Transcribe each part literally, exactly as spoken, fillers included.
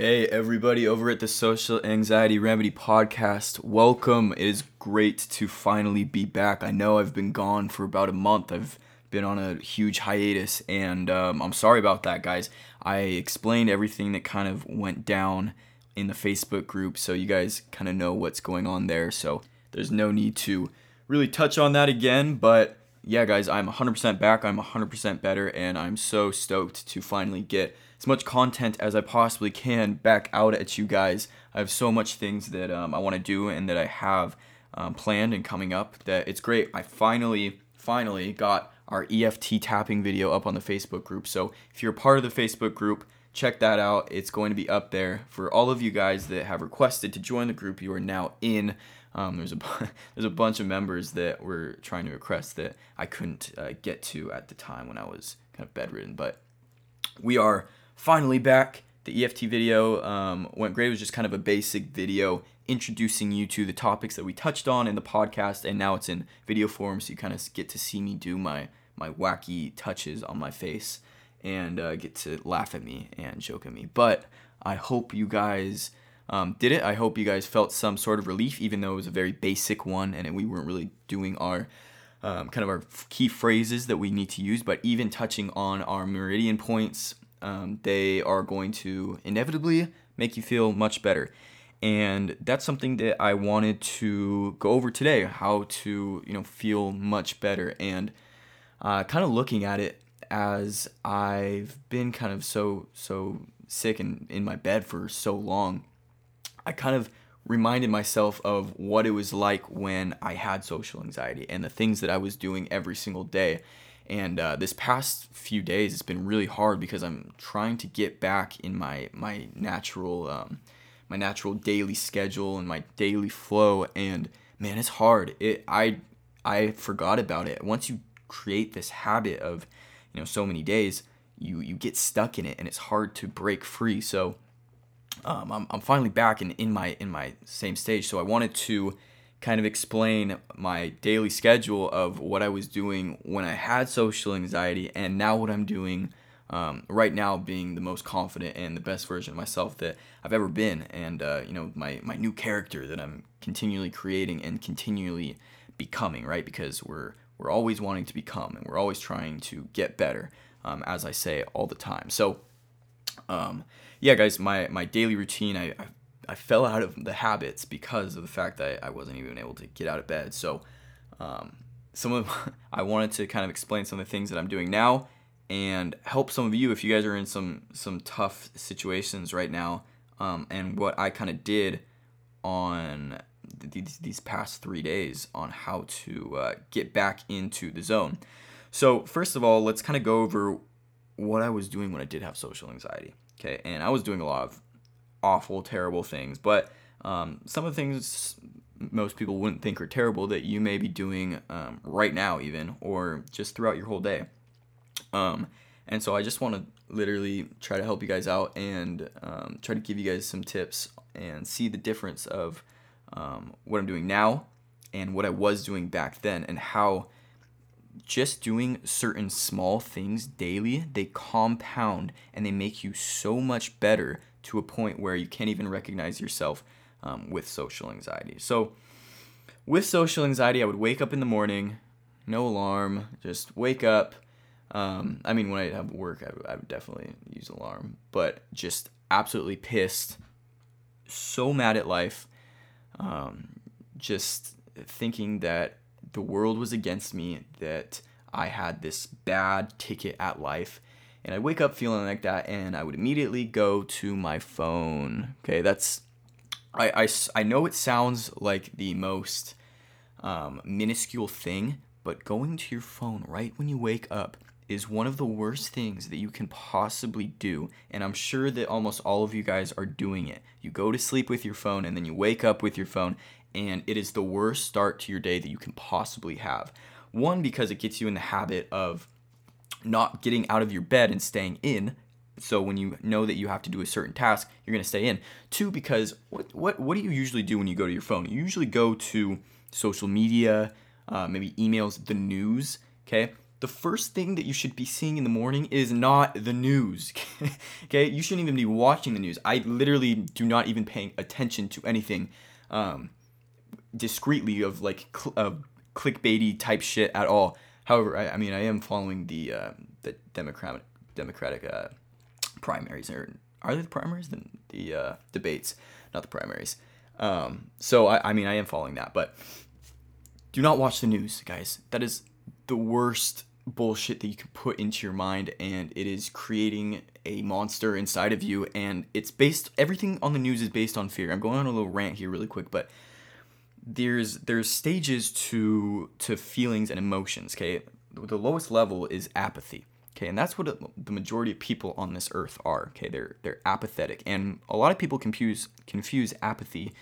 Hey everybody over at the Social Anxiety Remedy Podcast, welcome. It is great to finally be back. I know I've been gone for about a month. I've been on a huge hiatus and um, I'm sorry about that, guys. I explained everything that kind of went down in the Facebook group, so you guys kind of know what's going on there, so there's no need to really touch on that again, but yeah, guys, I'm one hundred percent back, I'm one hundred percent better, and I'm so stoked to finally get as much content as I possibly can back out at you guys. I have so much things that um, I want to do and that I have um, planned and coming up that it's great. I finally, finally got our E F T tapping video up on the Facebook group. So if you're a part of the Facebook group, check that out. It's going to be up there for all of you guys that have requested to join the group. You are now in. Um, there's a bu- there's a bunch of members that were trying to request that I couldn't uh, get to at the time when I was kind of bedridden, but we are finally back. The E F T video um, went great. It was just kind of a basic video introducing you to the topics that we touched on in the podcast, and now it's in video form, so you kind of get to see me do my, my wacky touches on my face and uh, get to laugh at me and joke at me. But I hope you guys um, did it. I hope you guys felt some sort of relief, even though it was a very basic one and we weren't really doing our um, kind of our key phrases that we need to use, but even touching on our meridian points, Um, they are going to inevitably make you feel much better. And that's something that I wanted to go over today, how to, you know, feel much better. And uh, kind of looking at it as I've been kind of so, so sick and in my bed for so long, I kind of reminded myself of what it was like when I had social anxiety and the things that I was doing every single day. And uh, this past few days, it's been really hard because I'm trying to get back in my my natural um, my natural daily schedule and my daily flow. And man, it's hard. It I I forgot about it. Once you create this habit of, you know, so many days, you you get stuck in it, and it's hard to break free. So um, I'm I'm finally back in in my in my same stage. So I wanted to kind of explain my daily schedule of what I was doing when I had social anxiety and now what I'm doing um, right now, being the most confident and the best version of myself that I've ever been, and uh, you know, my my new character that I'm continually creating and continually becoming, right? Because we're we're always wanting to become and we're always trying to get better, um, as I say all the time. So um, yeah, guys, my my daily routine, I, I I fell out of the habits because of the fact that I wasn't even able to get out of bed. So um, some of I wanted to kind of explain some of the things that I'm doing now and help some of you if you guys are in some some tough situations right now, um, and what I kind of did on th- these past three days on how to uh, get back into the zone. So first of all, let's kind of go over what I was doing when I did have social anxiety. Okay, and I was doing a lot of awful, terrible things, but um, some of the things most people wouldn't think are terrible that you may be doing um, right now even, or just throughout your whole day. Um, and so I just want to literally try to help you guys out and um, try to give you guys some tips and see the difference of um, what I'm doing now and what I was doing back then, and how just doing certain small things daily, they compound and they make you so much better to a point where you can't even recognize yourself um, with social anxiety. So with social anxiety, I would wake up in the morning, no alarm, just wake up. Um, I mean, when I have work, I would, I would definitely use alarm, but just absolutely pissed, so mad at life, um, just thinking that the world was against me, that I had this bad ticket at life. And I wake up feeling like that, and I would immediately go to my phone. Okay, that's, I, I, I know it sounds like the most um, minuscule thing, but going to your phone right when you wake up is one of the worst things that you can possibly do. And I'm sure that almost all of you guys are doing it. You go to sleep with your phone, and then you wake up with your phone, and it is the worst start to your day that you can possibly have. One, because it gets you in the habit of not getting out of your bed and staying in. So when you know that you have to do a certain task, you're going to stay in. Two, because what what what do you usually do when you go to your phone? You usually go to social media, uh, maybe emails, the news, okay? the first thing that you should be seeing in the morning is not the news, okay? You shouldn't even be watching the news. I literally do not even paying attention to anything um, discreetly of like cl- uh, clickbaity type shit at all. However, I, I mean, I am following the uh, the Democratic, Democratic uh, primaries. Or are they the primaries? The, the uh, debates, not the primaries. Um, so, I, I mean, I am following that, but do not watch the news, guys. That is the worst bullshit that you can put into your mind, and it is creating a monster inside of you, and it's based, everything on the news is based on fear. I'm going on a little rant here really quick, but there's there's stages to to feelings and emotions, okay? The lowest level is apathy, okay? And that's what it, the majority of people on this earth are, okay? They're they're apathetic, and a lot of people confuse confuse apathy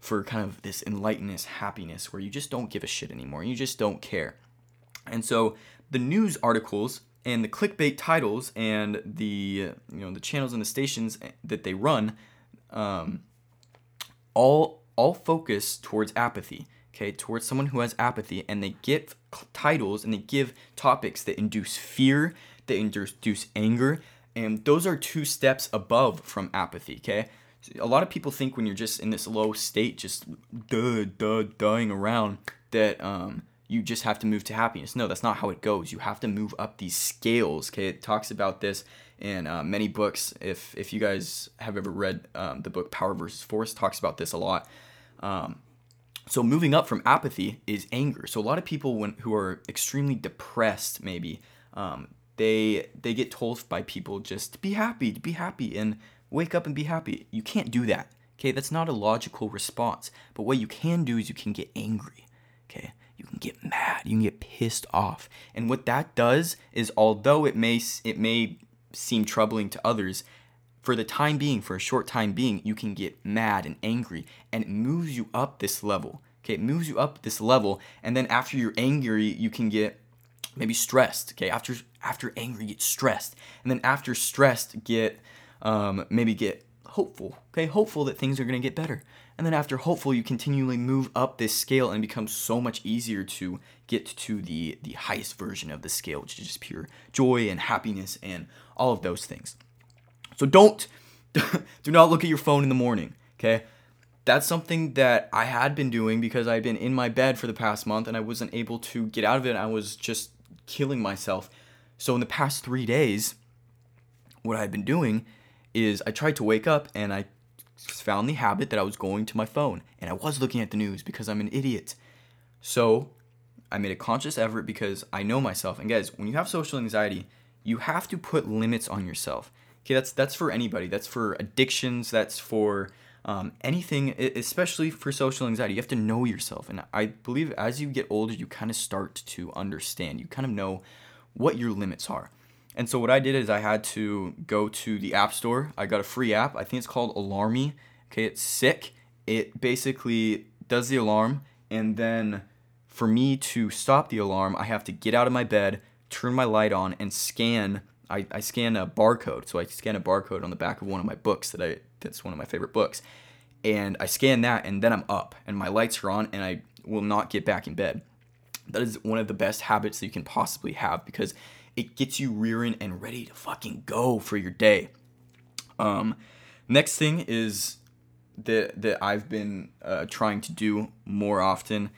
for kind of this enlightenment happiness where you just don't give a shit anymore. You just don't care. And so the news articles and the clickbait titles and the, you know, the channels and the stations that they run, um, all all focus towards apathy, okay, towards someone who has apathy, and they get titles and they give topics that induce fear, that induce anger, and those are two steps above from apathy, okay? A lot of people think when you're just in this low state, just duh, duh, dying around, that um. you just have to move to happiness. No, that's not how it goes. You have to move up these scales, okay? It talks about this in uh, many books. If if you guys have ever read um, the book Power versus Force, talks about this a lot. Um, so moving up from apathy is anger. So a lot of people when who are extremely depressed, maybe, um, they they get told by people just be happy, be happy, and wake up and be happy. You can't do that, okay? That's not a logical response. But what you can do is you can get angry, okay? You can get mad, you can get pissed off. And what that does is, although it may it may seem troubling to others, for the time being, for a short time being, you can get mad and angry, and it moves you up this level, okay? It moves you up this level, and then after you're angry, you can get maybe stressed, okay? After after angry, get stressed. And then after stressed, get um, maybe get hopeful, okay? Hopeful that things are gonna get better. And then after hopeful, you continually move up this scale, and it becomes so much easier to get to the, the highest version of the scale, which is just pure joy and happiness and all of those things. So don't, do not look at your phone in the morning, okay? That's something that I had been doing because I'd been in my bed for the past month and I wasn't able to get out of it. I was just killing myself. So in the past three days, what I've been doing is I tried to wake up and I found the habit that I was going to my phone and I was looking at the news because I'm an idiot. So I made a conscious effort because I know myself. And guys, when you have social anxiety, you have to put limits on yourself. Okay, that's that's for anybody. That's for addictions. That's for um, anything, especially for social anxiety. You have to know yourself. And I believe as you get older, you kind of start to understand. You kind of know what your limits are. And so what I did is I had to go to the app store. I got a free app. I think it's called Alarmy. Okay, it's sick. It basically does the alarm. And then for me to stop the alarm, I have to get out of my bed, turn my light on, and scan. I, I scan a barcode. So I scan a barcode on the back of one of my books that I that's one of my favorite books. And I scan that, and then I'm up. And my lights are on, and I will not get back in bed. That is one of the best habits that you can possibly have because it gets you rearing and ready to fucking go for your day. Um, next thing is that that I've been uh, trying to do more often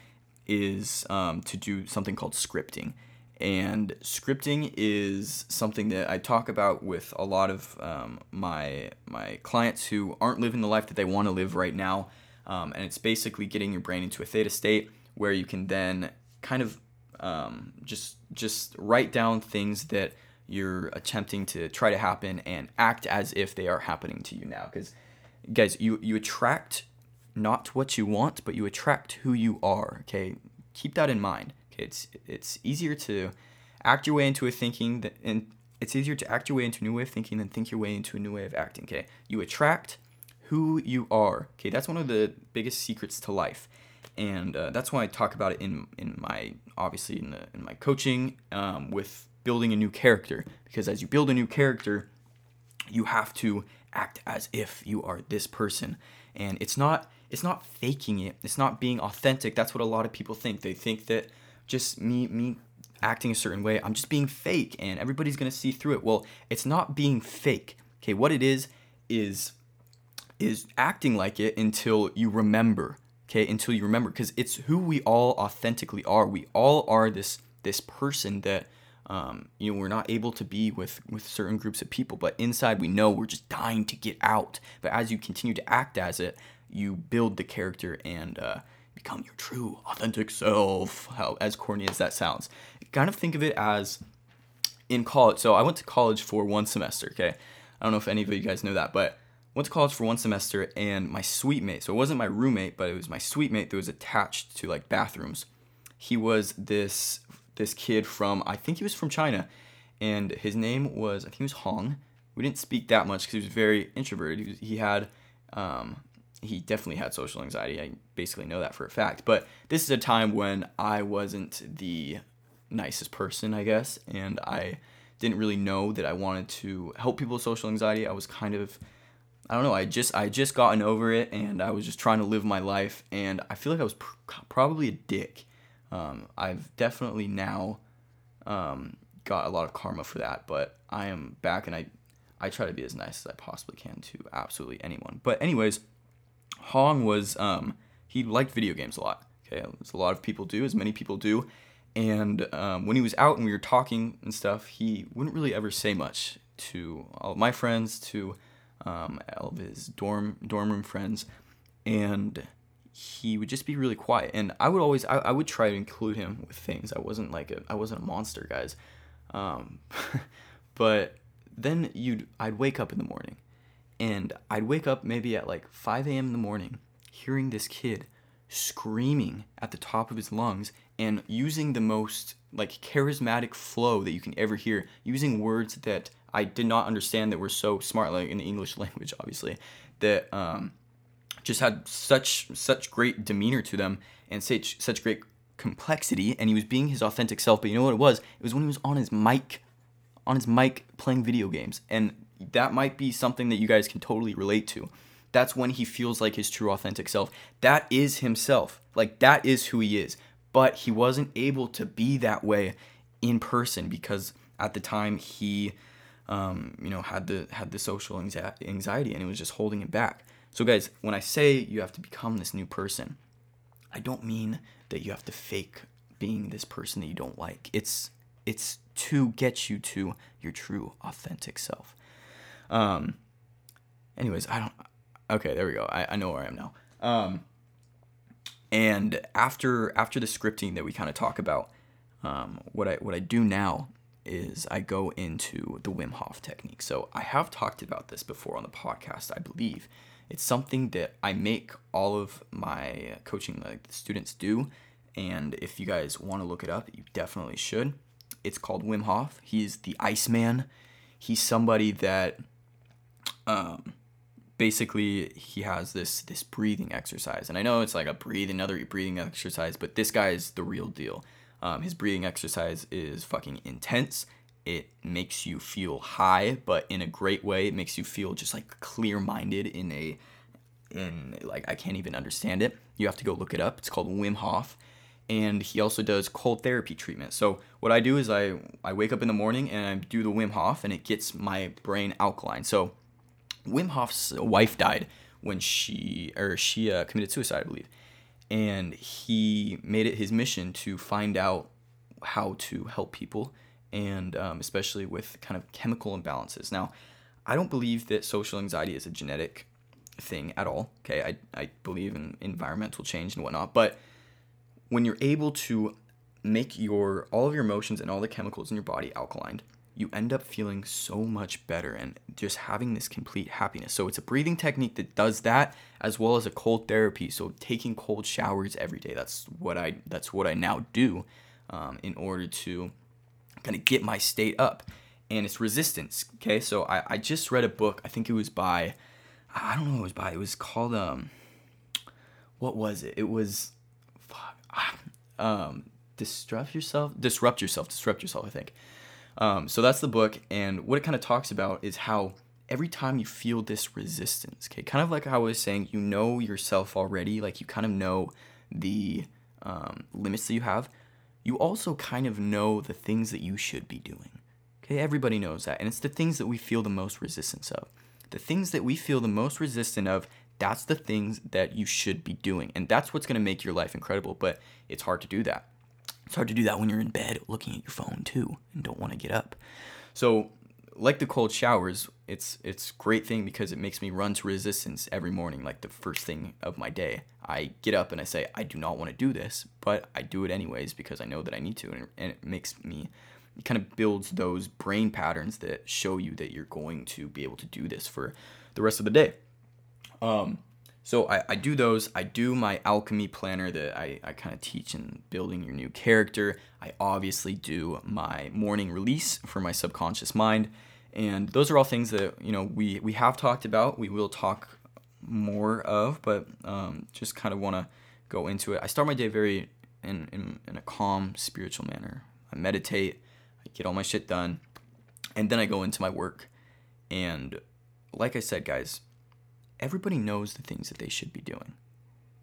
is um, to do something called scripting. And scripting is something that I talk about with a lot of um, my my clients who aren't living the life that they want to live right now. Um, and it's basically getting your brain into a theta state where you can then kind of Um, just just write down things that you're attempting to try to happen and act as if they are happening to you now. Because, guys, you, you attract not what you want, but you attract who you are, okay? Keep that in mind, okay? It's it's easier to act your way into a thinking, that, and it's easier to act your way into a new way of thinking than think your way into a new way of acting, okay? You attract who you are, okay? That's one of the biggest secrets to life. And uh, that's why I talk about it in in my obviously in the, in my coaching um, with building a new character, because as you build a new character, you have to act as if you are this person, and it's not it's not faking it, it's not being authentic. That's what a lot of people think. They think that just me me acting a certain way. I'm just being fake and everybody's going to see through it. Well, it's not being fake. Okay, what it is is is acting like it until you remember. Okay, until you remember, because it's who we all authentically are. We all are this this person that um, you know, we're not able to be with with certain groups of people, but inside we know we're just dying to get out. But as you continue to act as it, you build the character and uh, become your true authentic self. How as corny as that sounds, kind of think of it as in college. So I went to college for one semester. Okay, I don't know if any of you guys know that, but went to college for one semester, and my suite mate, so it wasn't my roommate, but it was my suite mate that was attached to like bathrooms. He was this this kid from, I think he was from China, and his name was, I think he was Hong. We didn't speak that much because he was very introverted. He, was, he had, um, he definitely had social anxiety. I basically know that for a fact, but this is a time when I wasn't the nicest person, I guess, and I didn't really know that I wanted to help people with social anxiety. I was kind of, I don't know, I just I just gotten over it, and I was just trying to live my life, and I feel like I was pr- probably a dick. Um, I've definitely now um, got a lot of karma for that, but I am back, and I, I try to be as nice as I possibly can to absolutely anyone. But anyways, Hong was, um, he liked video games a lot, okay, as a lot of people do, as many people do, and um, when he was out and we were talking and stuff, he wouldn't really ever say much to all of my friends, to Um, all of his dorm dorm room friends, and he would just be really quiet. And I would always, I, I would try to include him with things. I wasn't like a, I wasn't a monster, guys. Um, but then you'd, I'd wake up in the morning, and I'd wake up maybe at like five a.m. in the morning, hearing this kid screaming at the top of his lungs and using the most like charismatic flow that you can ever hear, using words that I did not understand that were so smart, like in the English language, obviously, that um, just had such such great demeanor to them and such such great complexity. And he was being his authentic self. But you know what it was? It was when he was on his mic, on his mic playing video games. And that might be something that you guys can totally relate to. That's when he feels like his true authentic self. That is himself. Like that is who he is. But he wasn't able to be that way in person because at the time he Um, you know, had the had the social anxiety, and it was just holding it back. So guys, when I say you have to become this new person, I don't mean that you have to fake being this person that you don't like. It's it's to get you to your true authentic self. Um. Anyways, I don't. Okay, there we go. I, I know where I am now. Um. And after after the scripting that we kind of talk about, um, what I what I do now is I go into the Wim Hof technique. So I have talked about this before on the podcast, I believe. It's something that I make all of my coaching like students do, and if you guys want to look it up, you definitely should. It's called Wim Hof. He's the Iceman. He's somebody that um, basically he has this this breathing exercise, and I know it's like a breathe, another breathing exercise, but this guy is the real deal. Um, his breathing exercise is fucking intense. It makes you feel high, but in a great way. It makes you feel just like clear-minded in a, in like, I can't even understand it. You have to go look it up. It's called Wim Hof. And he also does cold therapy treatment. So what I do is I, I wake up in the morning and I do the Wim Hof, and it gets my brain alkaline. So Wim Hof's wife died when she, or she uh, committed suicide, I believe. And he made it his mission to find out how to help people, and um, especially with kind of chemical imbalances. Now, I don't believe that social anxiety is a genetic thing at all, okay? I, I believe in environmental change and whatnot, but when you're able to make your all of your emotions and all the chemicals in your body alkaline, you end up feeling so much better and just having this complete happiness. So it's a breathing technique that does that, as well as a cold therapy. So taking cold showers every day, that's what I that's what I now do um, in order to kind of get my state up. And it's resistance, okay? So I, I just read a book, I think it was by, I don't know what it was by, it was called, um, what was it? It was, fuck, um, Disrupt Yourself? Disrupt Yourself, Disrupt Yourself, I think. Um, so that's the book, and what it kind of talks about is how every time you feel this resistance, okay, kind of like how I was saying, you know yourself already, like you kind of know the um, limits that you have, you also kind of know the things that you should be doing. Okay, everybody knows that. And it's the things that we feel the most resistance of. The things that we feel the most resistant of, that's the things that you should be doing. And that's what's going to make your life incredible. But it's hard to do that. It's hard to do that when you're in bed looking at your phone too and don't want to get up. So like the cold showers, it's it's great thing because it makes me run to resistance every morning, like the first thing of my day. I get up and I say, I do not want to do this, but I do it anyways because I know that I need to. And, and it makes me, it kind of builds those brain patterns that show you that you're going to be able to do this for the rest of the day. Um, so I, I do those. I do my alchemy planner that I, I kind of teach in building your new character. I obviously do my morning release for my subconscious mind. And those are all things that, you know, we, we have talked about, we will talk more of, but um, just kind of want to go into it. I start my day very in, in, in a calm spiritual manner. I meditate, I get all my shit done, and then I go into my work. And like I said, guys, everybody knows the things that they should be doing.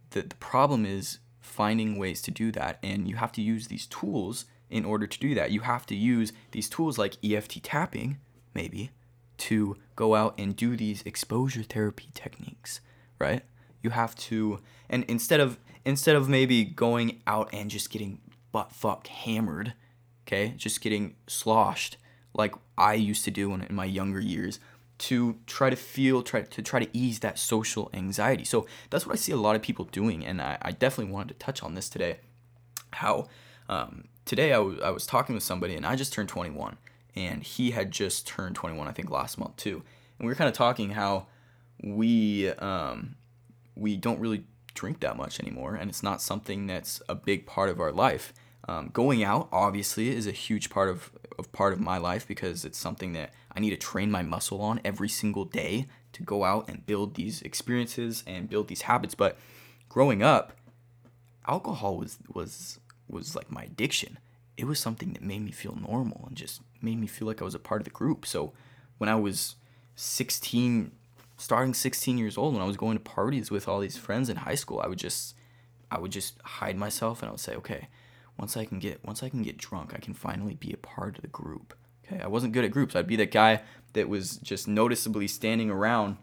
The, the problem is finding ways to do that, and you have to use these tools in order to do that. You have to use these tools like E F T tapping, maybe, to go out and do these exposure therapy techniques, right? You have to, and instead of instead of maybe going out and just getting butt fuck hammered, okay, just getting sloshed like I used to do in, in my younger years, to try to feel, try to try to ease that social anxiety. So that's what I see a lot of people doing, and I, I definitely wanted to touch on this today. How um, today I, w- I was talking with somebody, and I just turned twenty-one. And he had just turned twenty-one, I think, last month too. And we were kind of talking how we um, we don't really drink that much anymore, and it's not something that's a big part of our life. Um, going out, obviously, is a huge part of, of part of my life because it's something that I need to train my muscle on every single day to go out and build these experiences and build these habits. But growing up, alcohol was was was like my addiction. It was something that made me feel normal and just made me feel like I was a part of the group. So when I was sixteen, starting sixteen years old, when I was going to parties with all these friends in high school, I would just, I would just hide myself and I would say, okay, once I can get, once I can get drunk, I can finally be a part of the group. Okay, I wasn't good at groups. I'd be that guy that was just noticeably standing around,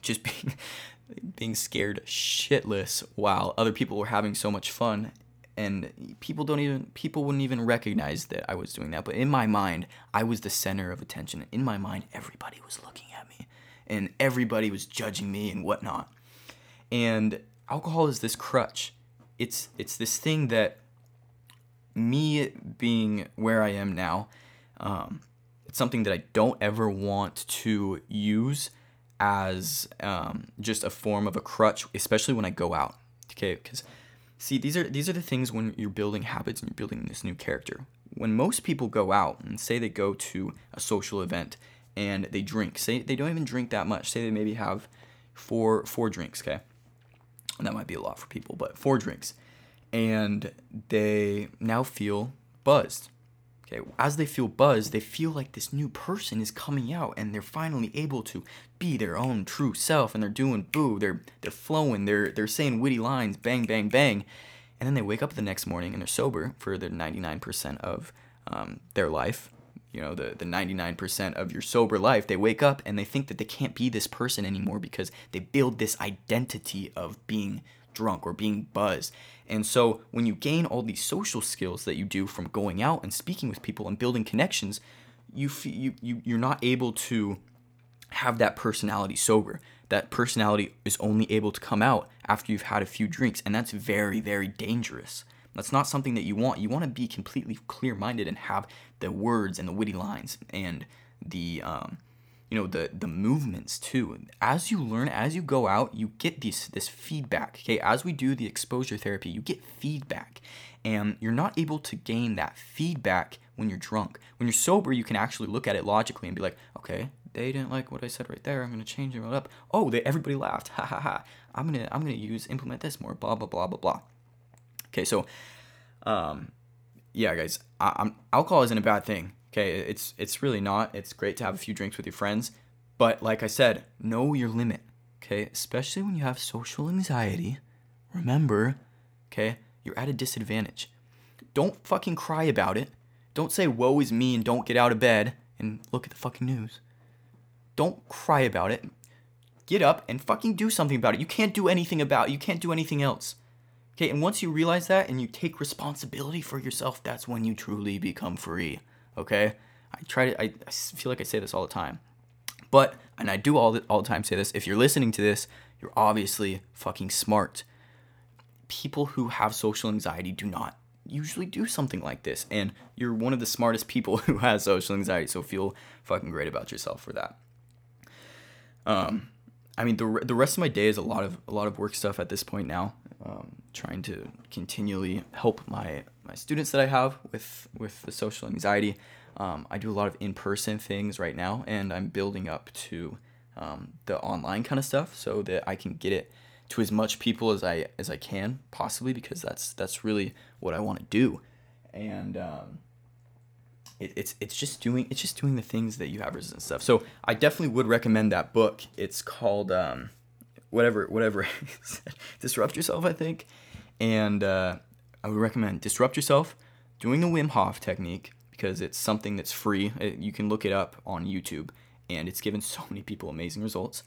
just being, being scared shitless while other people were having so much fun. And people don't even, people wouldn't even recognize that I was doing that. But in my mind, I was the center of attention. In my mind, everybody was looking at me and everybody was judging me and whatnot. And alcohol is this crutch. It's, it's this thing that me being where I am now, um, it's something that I don't ever want to use as um, just a form of a crutch, especially when I go out. Okay, because... See, these are these are the things when you're building habits and you're building this new character. When most people go out and say they go to a social event and they drink, say they don't even drink that much. Say they maybe have four four drinks, okay? And that might be a lot for people, but four drinks. And they now feel buzzed. Okay, as they feel buzzed, they feel like this new person is coming out and they're finally able to be their own true self and they're doing boo, they're they're flowing, they're they're saying witty lines, bang, bang, bang. And then they wake up the next morning and they're sober for the ninety-nine percent of um, their life, you know, the, the ninety-nine percent of your sober life. They wake up and they think that they can't be this person anymore because they build this identity of being drunk or being buzzed. And so when you gain all these social skills that you do from going out and speaking with people and building connections, you you, you you're not able to have that personality sober. That personality is only able to come out after you've had a few drinks, and that's very, very dangerous. That's not something that you want. You want to be completely clear-minded and have the words and the witty lines and the um you know, the, the movements too. As you learn, as you go out, you get these, this feedback, okay? As we do the exposure therapy, you get feedback, and you're not able to gain that feedback when you're drunk. When you're sober, you can actually look at it logically and be like, okay, they didn't like what I said right there. I'm going to change it up. Oh, they, everybody laughed. Ha ha ha. I'm going to, I'm going to use, implement this more, blah, blah, blah, blah, blah. Okay. So, um, yeah, guys, I, I'm, alcohol isn't a bad thing. Okay, it's it's really not. It's great to have a few drinks with your friends, but like I said, know your limit, okay? Especially when you have social anxiety, remember, okay, you're at a disadvantage. Don't fucking cry about it. Don't say, woe is me, and don't get out of bed and look at the fucking news. Don't cry about it. Get up and fucking do something about it. You can't do anything about it. You can't do anything else. Okay, and once you realize that and you take responsibility for yourself, that's when you truly become free, okay? I try to, I, I feel like I say this all the time. But, and I do all the, all the time say this, if you're listening to this, you're obviously fucking smart. People who have social anxiety do not usually do something like this. And you're one of the smartest people who has social anxiety, so feel fucking great about yourself for that. Um, I mean, the the rest of my day is a lot of a lot of work stuff at this point now. Um, trying to continually help my, my students that I have with, with the social anxiety. Um, I do a lot of in-person things right now, and I'm building up to um, the online kind of stuff so that I can get it to as much people as I as I can possibly, because that's that's really what I want to do. And um, it, it's it's just doing it's just doing the things that you have resistance stuff. So I definitely would recommend that book. It's called um, whatever whatever Disrupt Yourself, I think. And uh, I would recommend Disrupt Yourself, doing the Wim Hof technique, because it's something that's free. It, you can look it up on YouTube, and it's given so many people amazing results.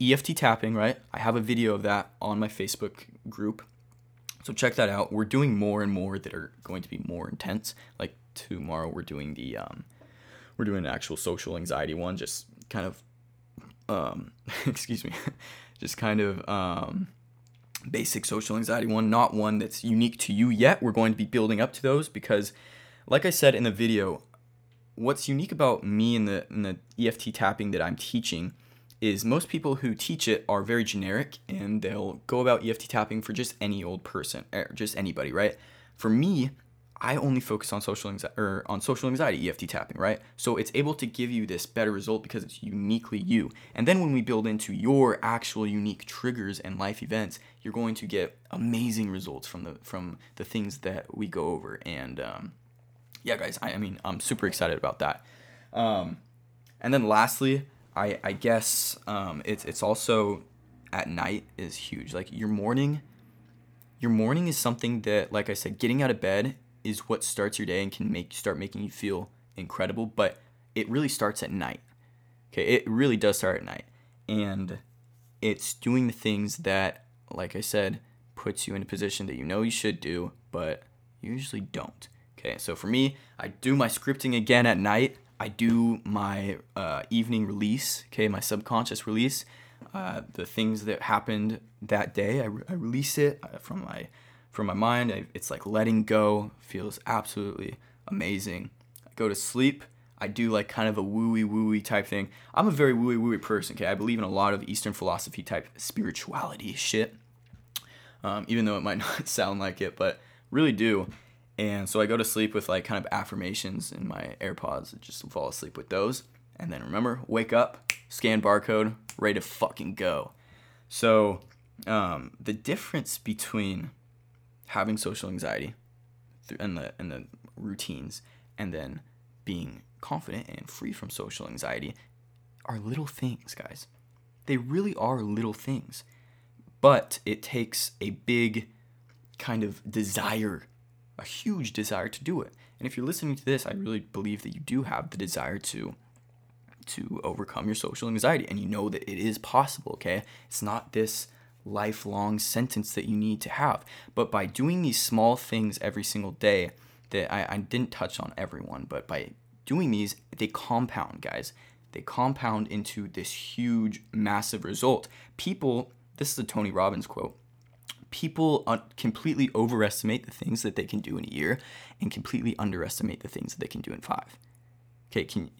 E F T tapping, right? I have a video of that on my Facebook group, so check that out. We're doing more and more that are going to be more intense. Like tomorrow, we're doing the um, we're doing an actual social anxiety one, just kind of um, excuse me, just kind of um, basic social anxiety one, not one that's unique to you yet. We're going to be building up to those because, like I said in the video, what's unique about me and the, and the E F T tapping that I'm teaching is most people who teach it are very generic, and they'll go about E F T tapping for just any old person, or just anybody, right? For me, I only focus on social anxiety, or on social anxiety E F T tapping, right? So it's able to give you this better result because it's uniquely you. And then when we build into your actual unique triggers and life events, you're going to get amazing results from the from the things that we go over. And um, yeah, guys, I, I mean, I'm super excited about that. Um, and then lastly, I, I guess um, it's it's also at night is huge. Like your morning, your morning is something that, like I said, getting out of bed is what starts your day and can make start making you feel incredible. But it really starts at night. Okay, it really does start at night, and it's doing the things that, like I said, puts you in a position that you know you should do, but you usually don't. Okay, so for me, I do my scripting again at night. I do my uh, evening release, okay, my subconscious release, uh, the things that happened that day. I, re- I release it from my from my mind. I, it's like letting go. Feels absolutely amazing. I go to sleep. I do like kind of a wooey wooey type thing. I'm a very wooey wooey person. Okay, I believe in a lot of Eastern philosophy type spirituality shit, um, even though it might not sound like it, but really do. And so I go to sleep with like kind of affirmations in my AirPods. I just fall asleep with those. And then remember, wake up, scan barcode, ready to fucking go. So um, the difference between having social anxiety and the and the routines and then being confident and free from social anxiety are little things, guys. They really are little things. But it takes a big kind of desire a huge desire to do it. And if you're listening to this, I really believe that you do have the desire to to overcome your social anxiety, and you know that it is possible, okay? It's not this lifelong sentence that you need to have. But by doing these small things every single day, that I, I didn't touch on everyone, but by doing these, they compound, guys. They compound into this huge, massive result. People, this is a Tony Robbins quote, people completely overestimate the things that they can do in a year and completely underestimate the things that they can do in five. Okay, can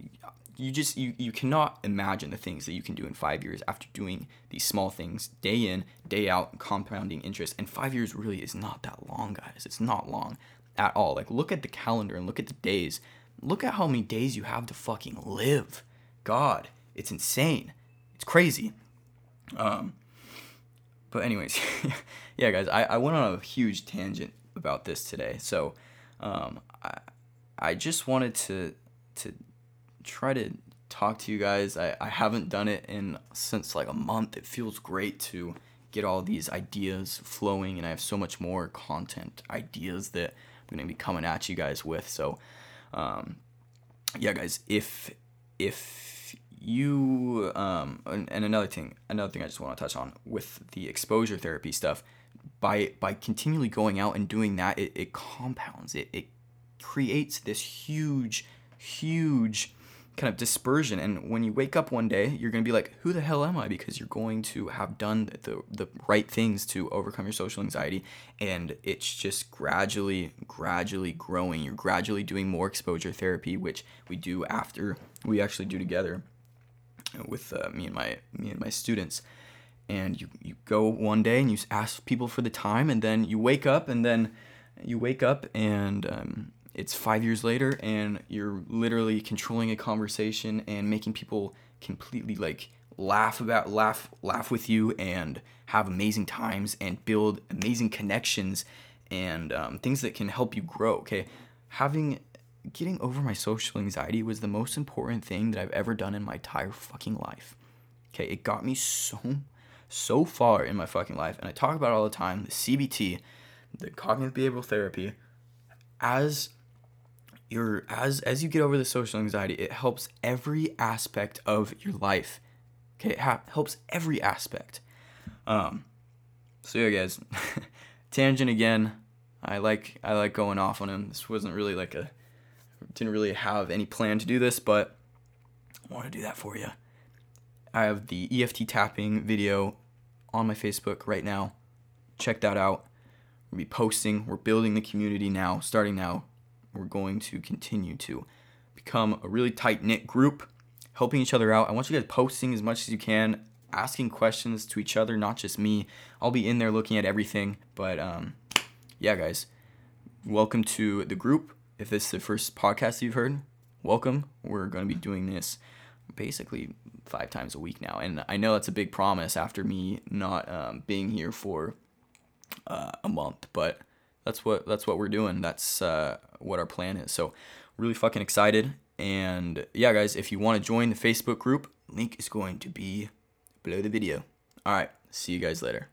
you just you, you cannot imagine the things that you can do in five years after doing these small things day in, day out, compounding interest. And five years really is not that long, guys. It's not long at all. Like, look at the calendar and look at the days. Look at how many days you have to fucking live. God, it's insane. It's crazy. Um But anyways, yeah, guys, I, I went on a huge tangent about this today. So um, I I just wanted to to try to talk to you guys. I, I haven't done it in since like a month. It feels great to get all these ideas flowing, and I have so much more content ideas that gonna be coming at you guys with. So um, yeah, guys, if if you um, and, and another thing, another thing I just want to touch on with the exposure therapy stuff, by by continually going out and doing that, it, it compounds it. It creates this huge, huge kind of dispersion, and when you wake up one day, you're going to be like, who the hell am I? Because you're going to have done the the right things to overcome your social anxiety, and it's just gradually, gradually growing. You're gradually doing more exposure therapy, which we do after we actually do together with uh, me and my me and my students. And you, you go one day and you ask people for the time, and then you wake up, and then you wake up and um it's five years later, and you're literally controlling a conversation and making people completely like laugh about laugh laugh with you and have amazing times and build amazing connections and um, things that can help you grow. Okay, having getting over my social anxiety was the most important thing that I've ever done in my entire fucking life. Okay, it got me so so far in my fucking life, and I talk about it all the time. The C B T, the cognitive behavioral therapy, as Your, as as you get over the social anxiety, it helps every aspect of your life. Okay, it ha- helps every aspect. Um, so yeah, guys, tangent again. I like I like going off on him. This wasn't really like a, didn't really have any plan to do this, but I want to do that for you. I have the E F T tapping video on my Facebook right now. Check that out. We'll be posting. We're building the community now. Starting now. We're going to continue to become a really tight-knit group, helping each other out. I want you guys posting as much as you can, asking questions to each other, not just me. I'll be in there looking at everything. But um, yeah, guys, welcome to the group. If this is the first podcast you've heard, welcome. We're going to be doing this basically five times a week now. And I know that's a big promise after me not um, being here for uh, a month, but That's what that's what we're doing. That's uh, what our plan is. So really fucking excited. And yeah, guys, if you want to join the Facebook group, link is going to be below the video. All right, see you guys later.